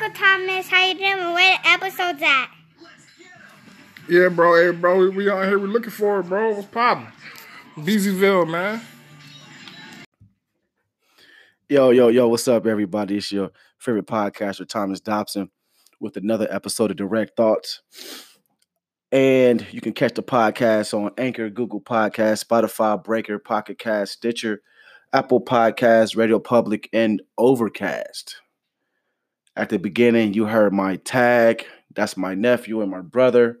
Uncle Thomas, how you doing? Where the episode's at? Yeah, bro. Hey, bro. We out here. We looking for it, bro. What's poppin'? Beezyville, man. Yo. What's up, everybody? It's your favorite podcaster, Thomas Dobson, with another episode of Direct Thoughts. And you can catch the podcast on Anchor, Google Podcasts, Spotify, Breaker, Pocket Cast, Stitcher, Apple Podcasts, Radio Public, and Overcast. At the beginning, you heard my tag. That's my nephew and my brother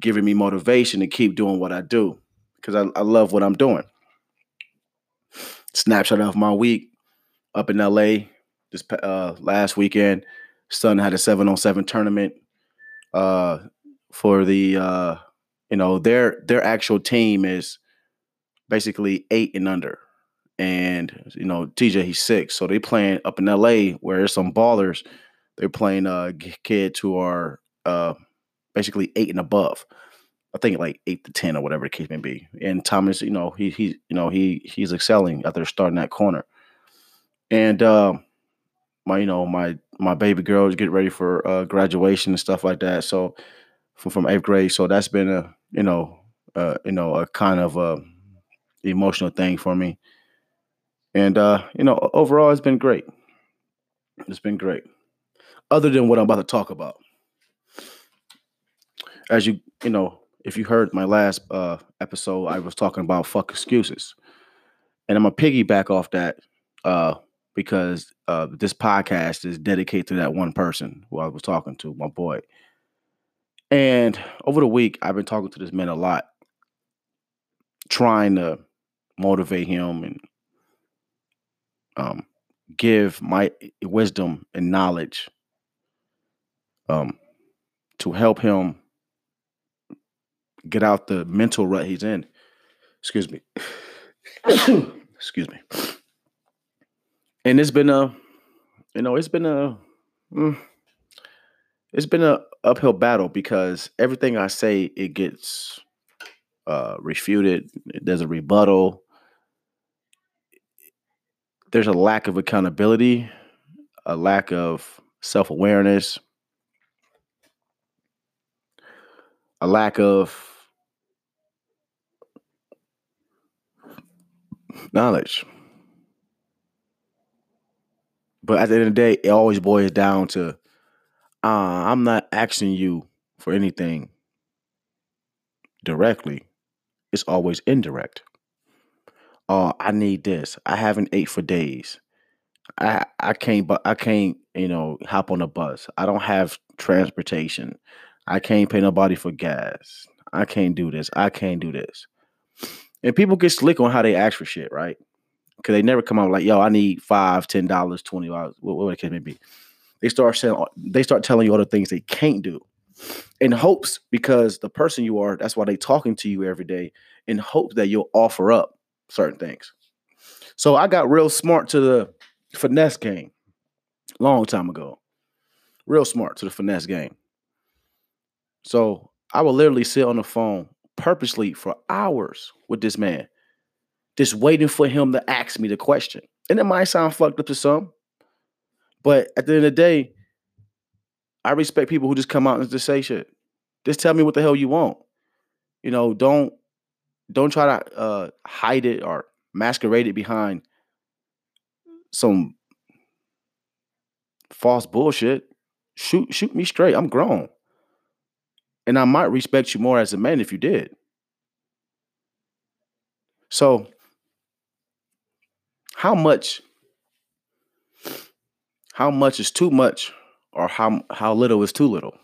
giving me motivation to keep doing what I do because I love what I'm doing. Snapshot of my week up in L.A. this last weekend. Son had a 7-on-7 tournament for the, their actual team is basically 8 and under. And, TJ, he's 6. So they playing up in L.A. where there's some ballers. They're playing kids who are basically 8 and above. I think like 8 to 10 or whatever the case may be. And Thomas, he's excelling out there starting that corner. And my baby girl is getting ready for graduation and stuff like that. So from 8th grade, so that's been a kind of a emotional thing for me. And overall, it's been great. It's been great. Other than what I'm about to talk about. As if you heard my last episode, I was talking about fuck excuses. And I'm going to piggyback off that because this podcast is dedicated to that one person who I was talking to, my boy. And over the week, I've been talking to this man a lot, trying to motivate him and give my wisdom and knowledge to help him get out the mental rut he's in. Excuse me. Excuse me. And it's been a uphill battle because everything I say, it gets refuted. There's a rebuttal. There's a lack of accountability, a lack of self-awareness, a lack of knowledge. But at the end of the day, it always boils down to, I'm not asking you for anything directly. It's always indirect. Oh, I need this. I haven't ate for days. I can't hop on a bus. I don't have transportation. I can't pay nobody for gas. I can't do this. I can't do this. And people get slick on how they ask for shit, right? Because they never come out like, yo, I need $5, $10, $20, whatever the case may be. They start telling you all the things they can't do in hopes, because the person you are, that's why they talking to you every day, in hopes that you'll offer up certain things. So I got real smart to the finesse game long time ago. Real smart to the finesse game. So I would literally sit on the phone purposely for hours with this man, just waiting for him to ask me the question. And it might sound fucked up to some, but at the end of the day, I respect people who just come out and just say shit. Just tell me what the hell you want. Don't try to hide it or masquerade it behind some false bullshit. Shoot me straight. I'm grown. And I might respect you more as a man if you did. So how much is too much, or how little is too little?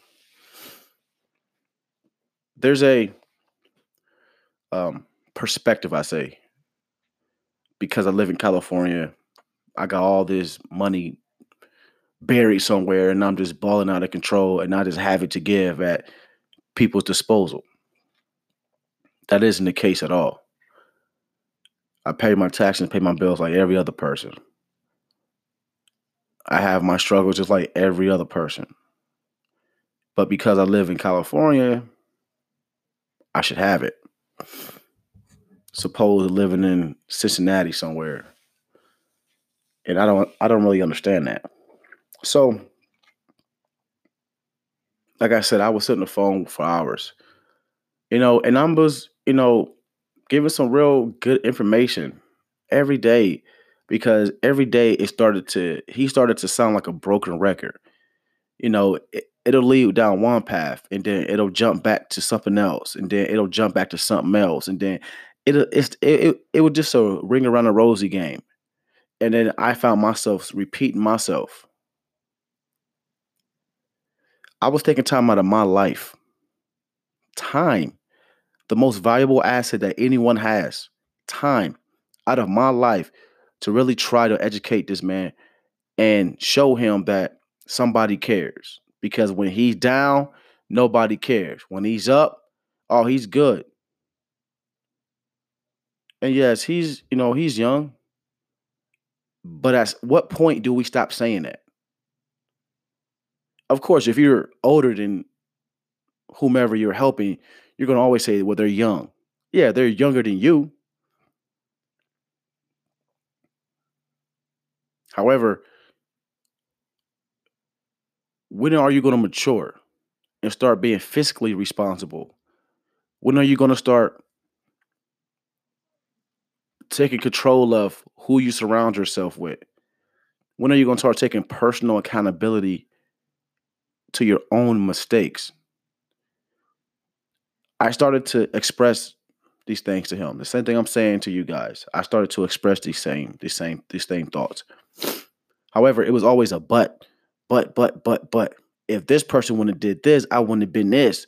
There's a perspective, I say, because I live in California, I got all this money buried somewhere and I'm just balling out of control and I just have it to give at people's disposal. That isn't the case at all. I pay my taxes, pay my bills like every other person. I have my struggles just like every other person. But because I live in California, I should have it. Supposed living in Cincinnati somewhere, and I don't really understand that. So like I said, I would sit on the phone for hours, and I was, giving some real good information every day, because every day he started to sound like a broken record. It'll lead down one path, and then it'll jump back to something else, and then it'll jump back to something else, and then it was just a ring around the rosy game. And then I found myself repeating myself. I was taking time out of my life. Time, the most valuable asset that anyone has. Time out of my life to really try to educate this man and show him that somebody cares. Because when he's down, nobody cares. When he's up, oh, he's good. And yes, he's young. But at what point do we stop saying that? Of course, if you're older than whomever you're helping, you're going to always say, well, they're young. Yeah, they're younger than you. However, when are you going to mature and start being fiscally responsible? When are you going to start taking control of who you surround yourself with? When are you going to start taking personal accountability to your own mistakes? I started to express these things to him. The same thing I'm saying to you guys. I started to express these same thoughts. However, it was always a but. If this person wouldn't have did this, I wouldn't have been this.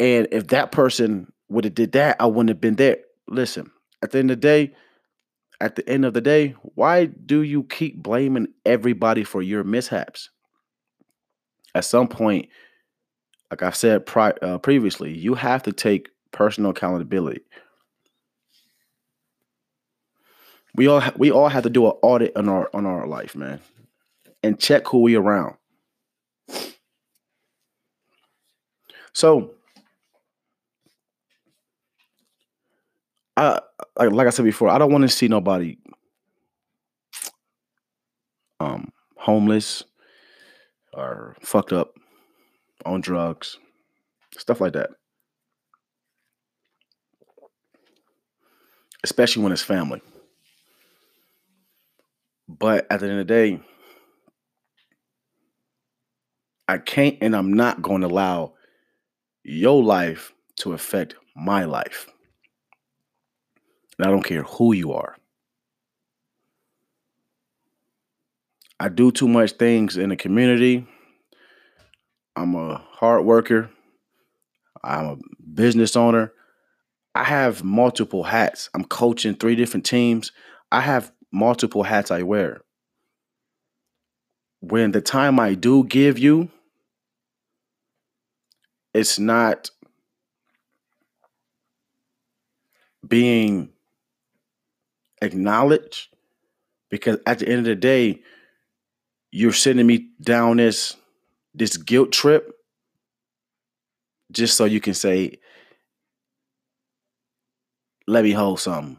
And if that person would have did that, I wouldn't have been there. Listen, at the end of the day, why do you keep blaming everybody for your mishaps? At some point, like I said previously, you have to take personal accountability. We all have to do an audit on our life, man, and check who we around. So, like I said before, I don't want to see nobody homeless or fucked up on drugs, stuff like that. Especially when it's family. But at the end of the day, I can't and I'm not going to allow your life to affect my life. And I don't care who you are. I do too much things in the community. I'm a hard worker. I'm a business owner. I have multiple hats. I'm coaching 3 different teams. I have multiple hats I wear. When the time I do give you, it's not being acknowledged, because at the end of the day, you're sending me down this guilt trip just so you can say, let me hold something.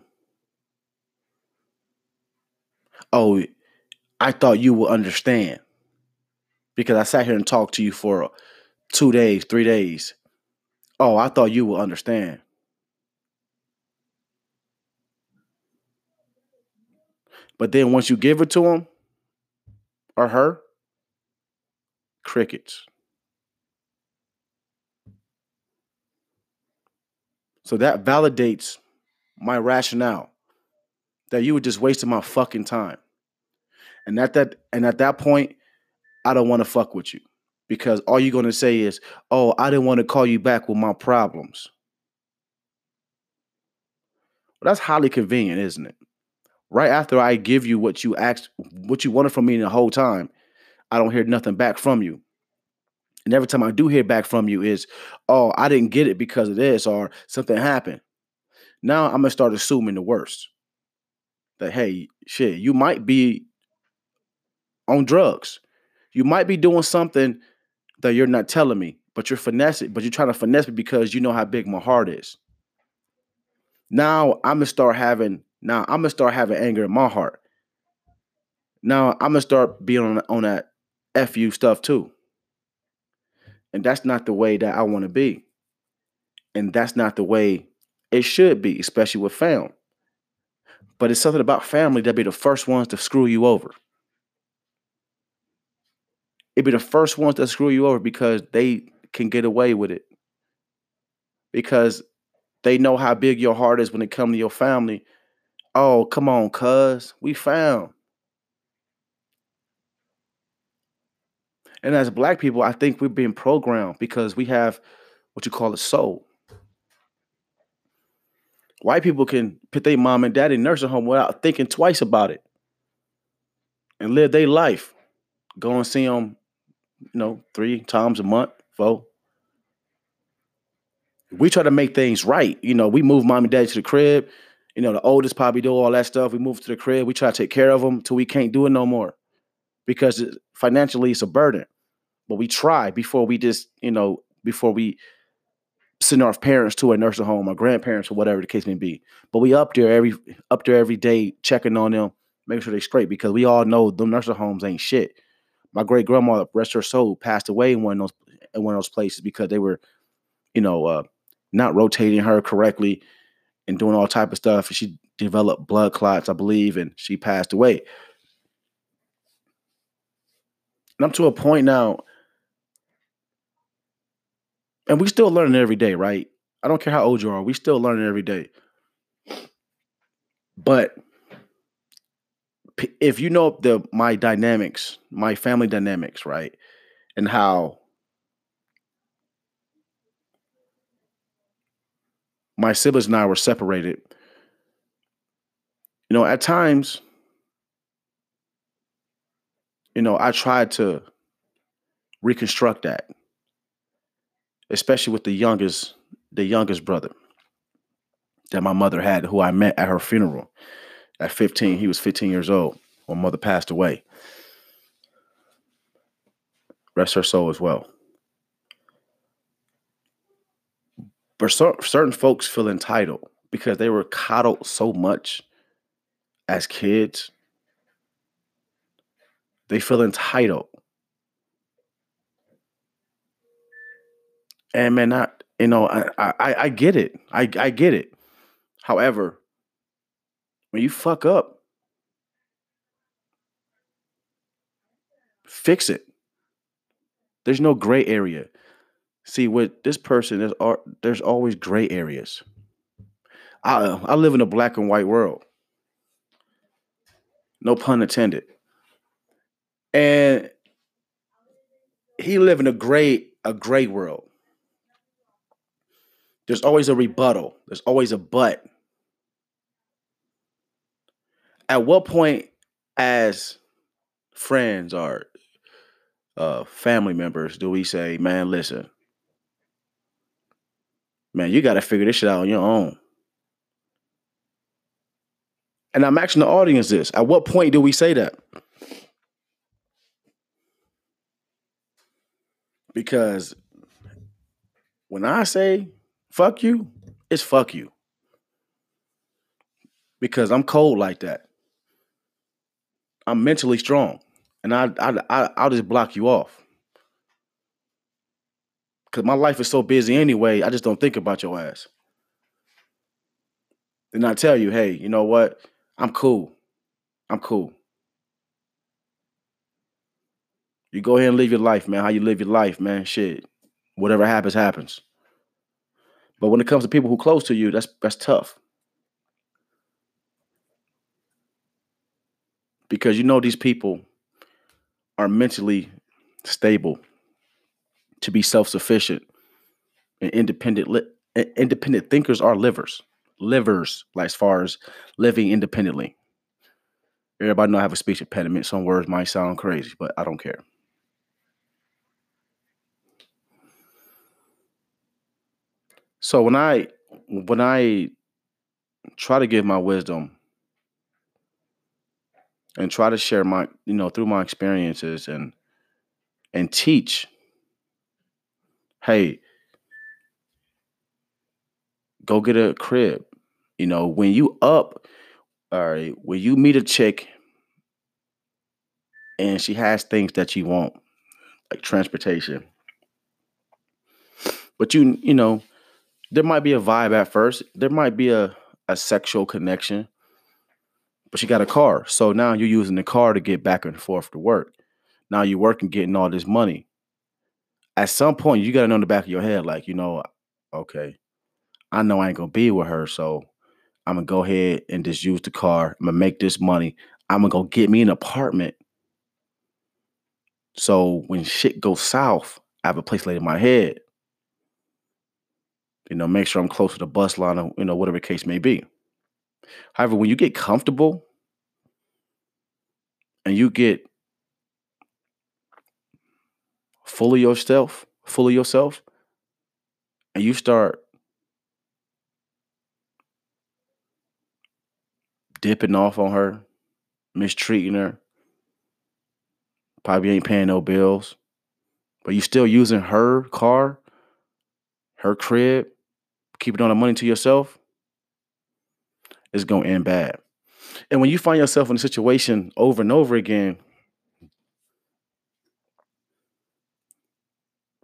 Oh, I thought you would understand because I sat here and talked to you for 2 days, 3 days. Oh, I thought you would understand. But then once you give it to him or her, crickets. So that validates my rationale that you were just wasting my fucking time. And at that point, I don't want to fuck with you because all you're going to say is, oh, I didn't want to call you back with my problems. Well, that's highly convenient, isn't it? Right after I give you what you asked, what you wanted from me the whole time, I don't hear nothing back from you. And every time I do hear back from you is, oh, I didn't get it because of this or something happened. Now I'm going to start assuming the worst. That, hey, shit, you might be on drugs. You might be doing something that you're not telling me, but you're finessing, but you're trying to finesse me because you know how big my heart is. Now I'm gonna start having anger in my heart. Now I'm gonna start being on that F you stuff too. And that's not the way that I want to be. And that's not the way it should be, especially with family. But it's something about family that be the first ones to screw you over. It'd be the first ones that screw you over because they can get away with it. Because they know how big your heart is when it comes to your family. Oh, come on, cuz. We found. And as black people, I think we've been programmed because we have what you call a soul. White people can put their mom and dad in nursing home without thinking twice about it and live their life. Go and see them, 3 times a month, 4. We try to make things right. We move mom and dad to the crib. The oldest probably do all that stuff. We move to the crib. We try to take care of them till we can't do it no more because financially it's a burden. But we try before we send our parents to a nursing home or grandparents or whatever the case may be. But we up there every day checking on them, making sure they're straight because we all know them nursing homes ain't shit. My great grandma, rest her soul, passed away in one of those places because they were, not rotating her correctly and doing all type of stuff. And she developed blood clots, I believe, and she passed away. And I'm to a point now, and we still learning every day, right? I don't care how old you are. We still learning every day. But if you know my dynamics, my family dynamics, right? And how my siblings and I were separated. At times, I tried to reconstruct that. Especially with the youngest brother that my mother had, who I met at her funeral at 15. He was 15 years old when mother passed away. Rest her soul as well. But certain folks feel entitled because they were coddled so much as kids. They feel entitled. And man, I get it. I get it. However, when you fuck up, fix it. There's no gray area. See, with this person, there's always gray areas. I live in a black and white world. No pun intended. And he live in a gray world. There's always a rebuttal. There's always a but. At what point as friends or family members do we say, man, listen, man, you got to figure this shit out on your own? And I'm asking the audience this. At what point do we say that? Because when I say fuck you, it's fuck you. Because I'm cold like that. I'm mentally strong. And I'll just block you off. Because my life is so busy anyway, I just don't think about your ass. Then I tell you, hey, you know what? I'm cool. You go ahead and live your life, man. How you live your life, man, shit. Whatever happens, happens. But when it comes to people who are close to you, that's tough. Because these people are mentally stable to be self-sufficient and independent thinkers are livers, like as far as living independently. Everybody know I have a speech impediment. Some words might sound crazy, but I don't care. So when I try to give my wisdom and try to share my, through my experiences and teach, hey, go get a crib. When you up, all right, when you meet a chick and she has things that you want, like transportation, But you know, there might be a vibe at first. There might be a sexual connection. But she got a car. So now you're using the car to get back and forth to work. Now you're working, getting all this money. At some point, you got to know in the back of your head, like, you know, okay, I know I ain't going to be with her. So I'm going to go ahead and just use the car. I'm going to make this money. I'm going to go get me an apartment. So when shit goes south, I have a place laid in my head. You know, make sure I'm close to the bus line or, you know, whatever the case may be. However, when you get comfortable and you get full of yourself, and you start dipping off on her, mistreating her, probably ain't paying no bills, but you still using her car, her crib, keeping all the money to yourself, it's going to end bad. And when you find yourself in a situation over and over again,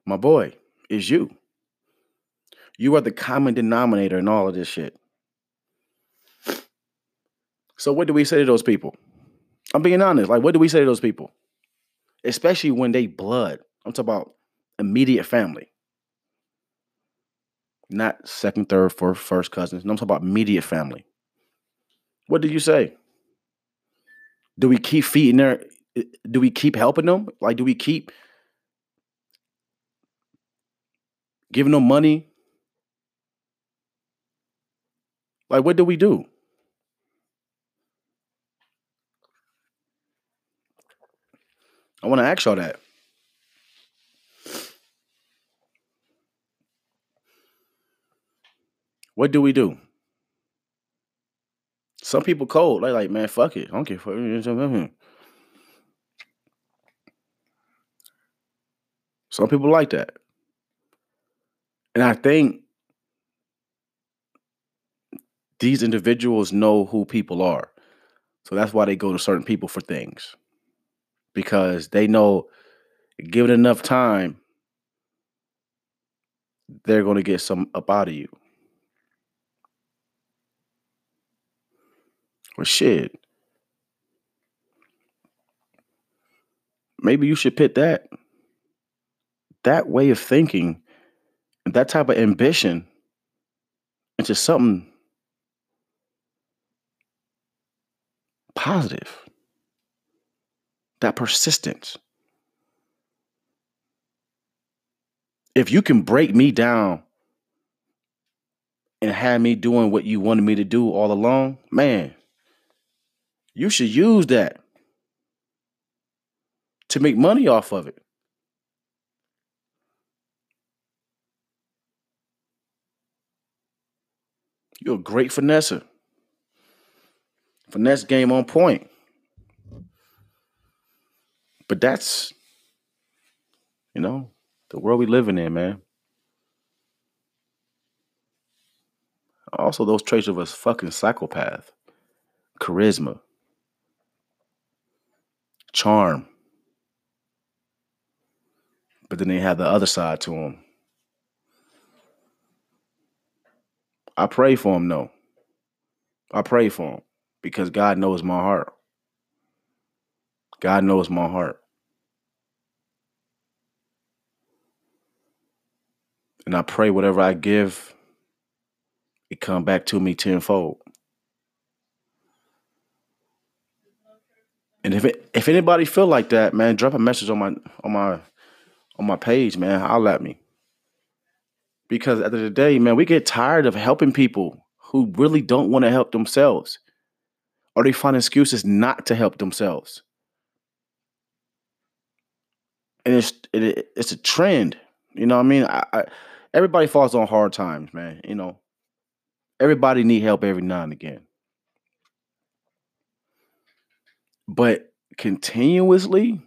my boy, it's you. You are the common denominator in all of this shit. So what do we say to those people? I'm being honest. Like, what do we say to those people? Especially when they blood. I'm talking about immediate family. Not second, third, fourth, first cousins. I'm talking about immediate family. What do you say? Do we keep feeding their? Do we keep helping them? Like, do we keep giving them money? Like, what do we do? I want to ask y'all that. What do we do? Some people cold. They like, man, fuck it. I don't care. Fuck it. Some people like that. And I think these individuals know who people are. So that's why they go to certain people for things. Because they know, given enough time, they're going to get some up out of you. Well, shit. Maybe you should pit that way of thinking and that type of ambition into something positive. That persistence. If you can break me down and have me doing what you wanted me to do all along, man. You should use that to make money off of it. You're a great finesser. Finesse game on point. But that's, you know, the world we living in, man. Also, those traits of a fucking psychopath. Charisma. Charm. But then they have the other side to them. I pray for them, though. I pray for them because God knows my heart. God knows my heart. And I pray whatever I give, it come back to me tenfold. And if anybody feel like that, man, drop a message on my page, man. Holler at me. Because at the end of the day, man, we get tired of helping people who really don't want to help themselves. Or they find excuses not to help themselves. And it's a trend. You know what I mean? Everybody falls on hard times, man. You know, everybody need help every now and again. But continuously,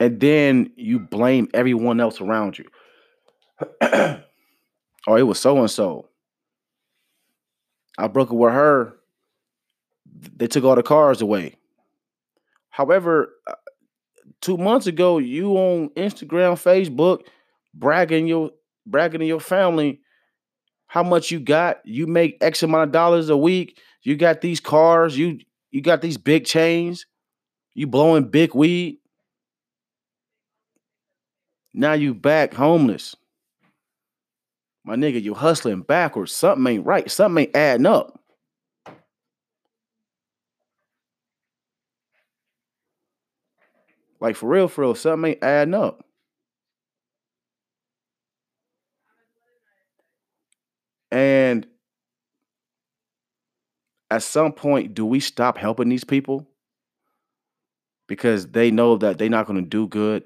and then you blame everyone else around you. Oh, it was so-and-so. I broke up with her. They took all the cars away. However, 2 months ago, you on Instagram, Facebook, bragging to your family how much you got. You make X amount of dollars a week. You got these cars. You got these big chains. You blowing big weed. Now you back homeless. My nigga, you hustling backwards. Something ain't right. Something ain't adding up. Like, for real, something ain't adding up. And at some point, do we stop helping these people? Because they know that they're not going to do good.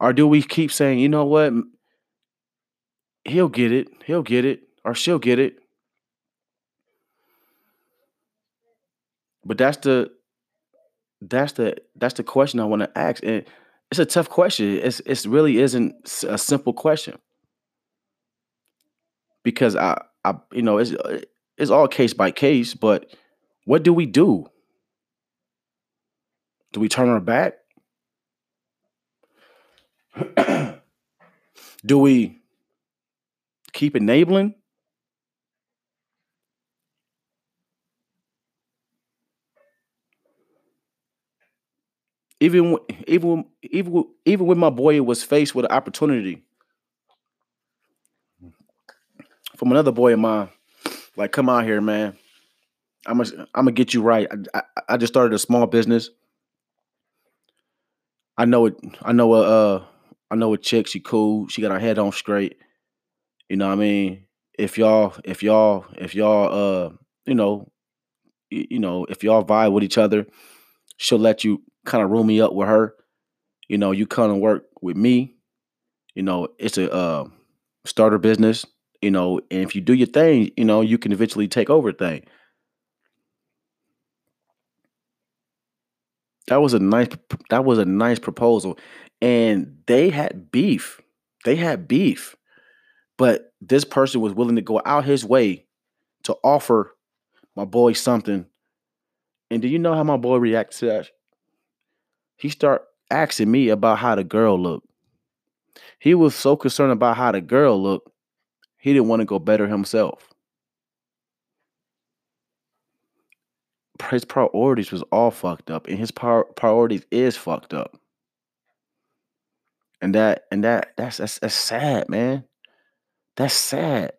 Or do we keep saying, you know what? He'll get it, or she'll get it. But that's the question I want to ask. And it's a tough question. It really isn't a simple question. Because I you know, it's all case by case, but what do we do? Do we turn our back? Do we keep enabling? Even when my boy was faced with an opportunity from another boy of mine, like, come out here, man. I'm gonna get you right. I just started a small business. I know a chick. She cool. She got her head on straight. You know what I mean? If y'all vibe with each other, she'll let you kind of room me up with her. You know, you come and work with me. You know, it's a starter business. You know, and if you do your thing, you know, you can eventually take over a thing. That was a nice proposal. And they had beef. But this person was willing to go out his way to offer my boy something. And do you know how my boy reacts to that? He started asking me about how the girl looked. He was so concerned about how the girl looked, he didn't want to go better himself. His priorities was all fucked up, and his priorities is fucked up. And that's sad, man. That's sad.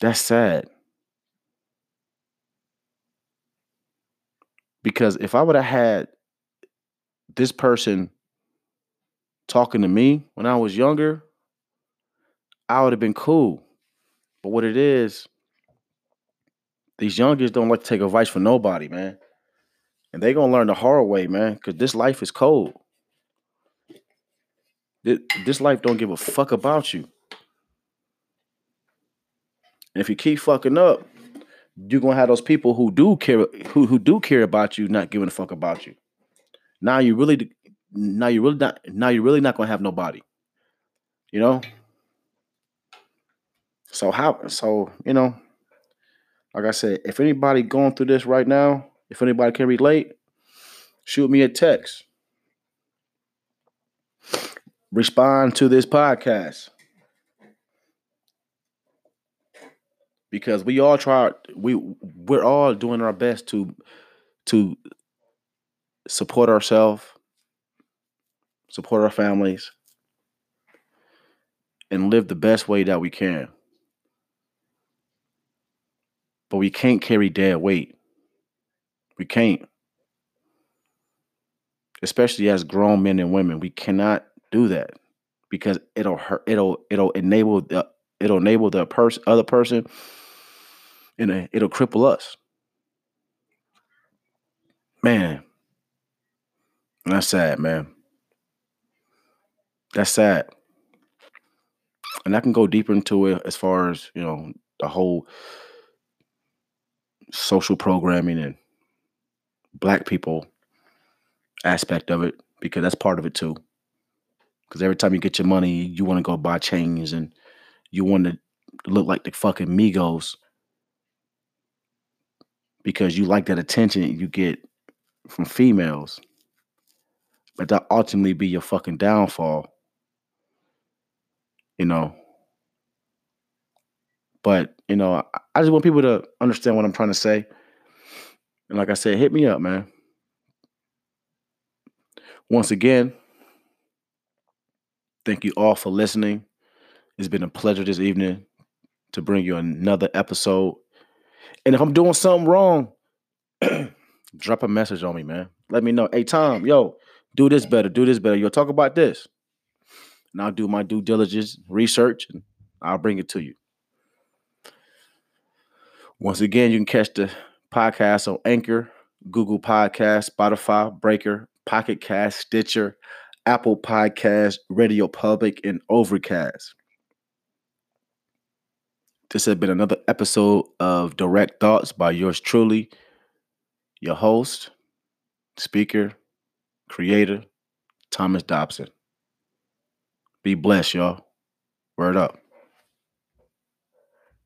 That's sad. Because if I would have had this person talking to me when I was younger, I would have been cool. But what it is, these youngers don't like to take advice from nobody, man. And they're going to learn the hard way, man, because this life is cold. This life don't give a fuck about you. And if you keep fucking up, you're going to have those people who do care about you not giving a fuck about you. Now you're really not going to have nobody. You know? So, you know, like I said, if anybody going through this right now, if anybody can relate, shoot me a text. Respond to this podcast. Because we're all doing our best to support ourselves, support our families, and live the best way that we can. But we can't carry dead weight. We can't. Especially as grown men and women, we cannot do that, because it'll hurt. It'll enable the other person, and it'll cripple us. Man, that's sad, man. That's sad. And I can go deeper into it as far as, you know, the whole social programming and Black people aspect of it, because that's part of it too. Because every time you get your money, you want to go buy chains and you want to look like the fucking Migos, because you like that attention you get from females, but that ultimately be your fucking downfall, you know. But, you know, I just want people to understand what I'm trying to say. And like I said, hit me up, man. Once again, thank you all for listening. It's been a pleasure this evening to bring you another episode. And if I'm doing something wrong, drop a message on me, man. Let me know. Hey, Tom, yo, do this better. Do this better. Yo, talk about this. And I'll do my due diligence, research, and I'll bring it to you. Once again, you can catch the podcast on Anchor, Google Podcasts, Spotify, Breaker, Pocket Cast, Stitcher, Apple Podcasts, Radio Public, and Overcast. This has been another episode of Direct Thoughts by yours truly, your host, speaker, creator, Thomas Dobson. Be blessed, y'all. Word up.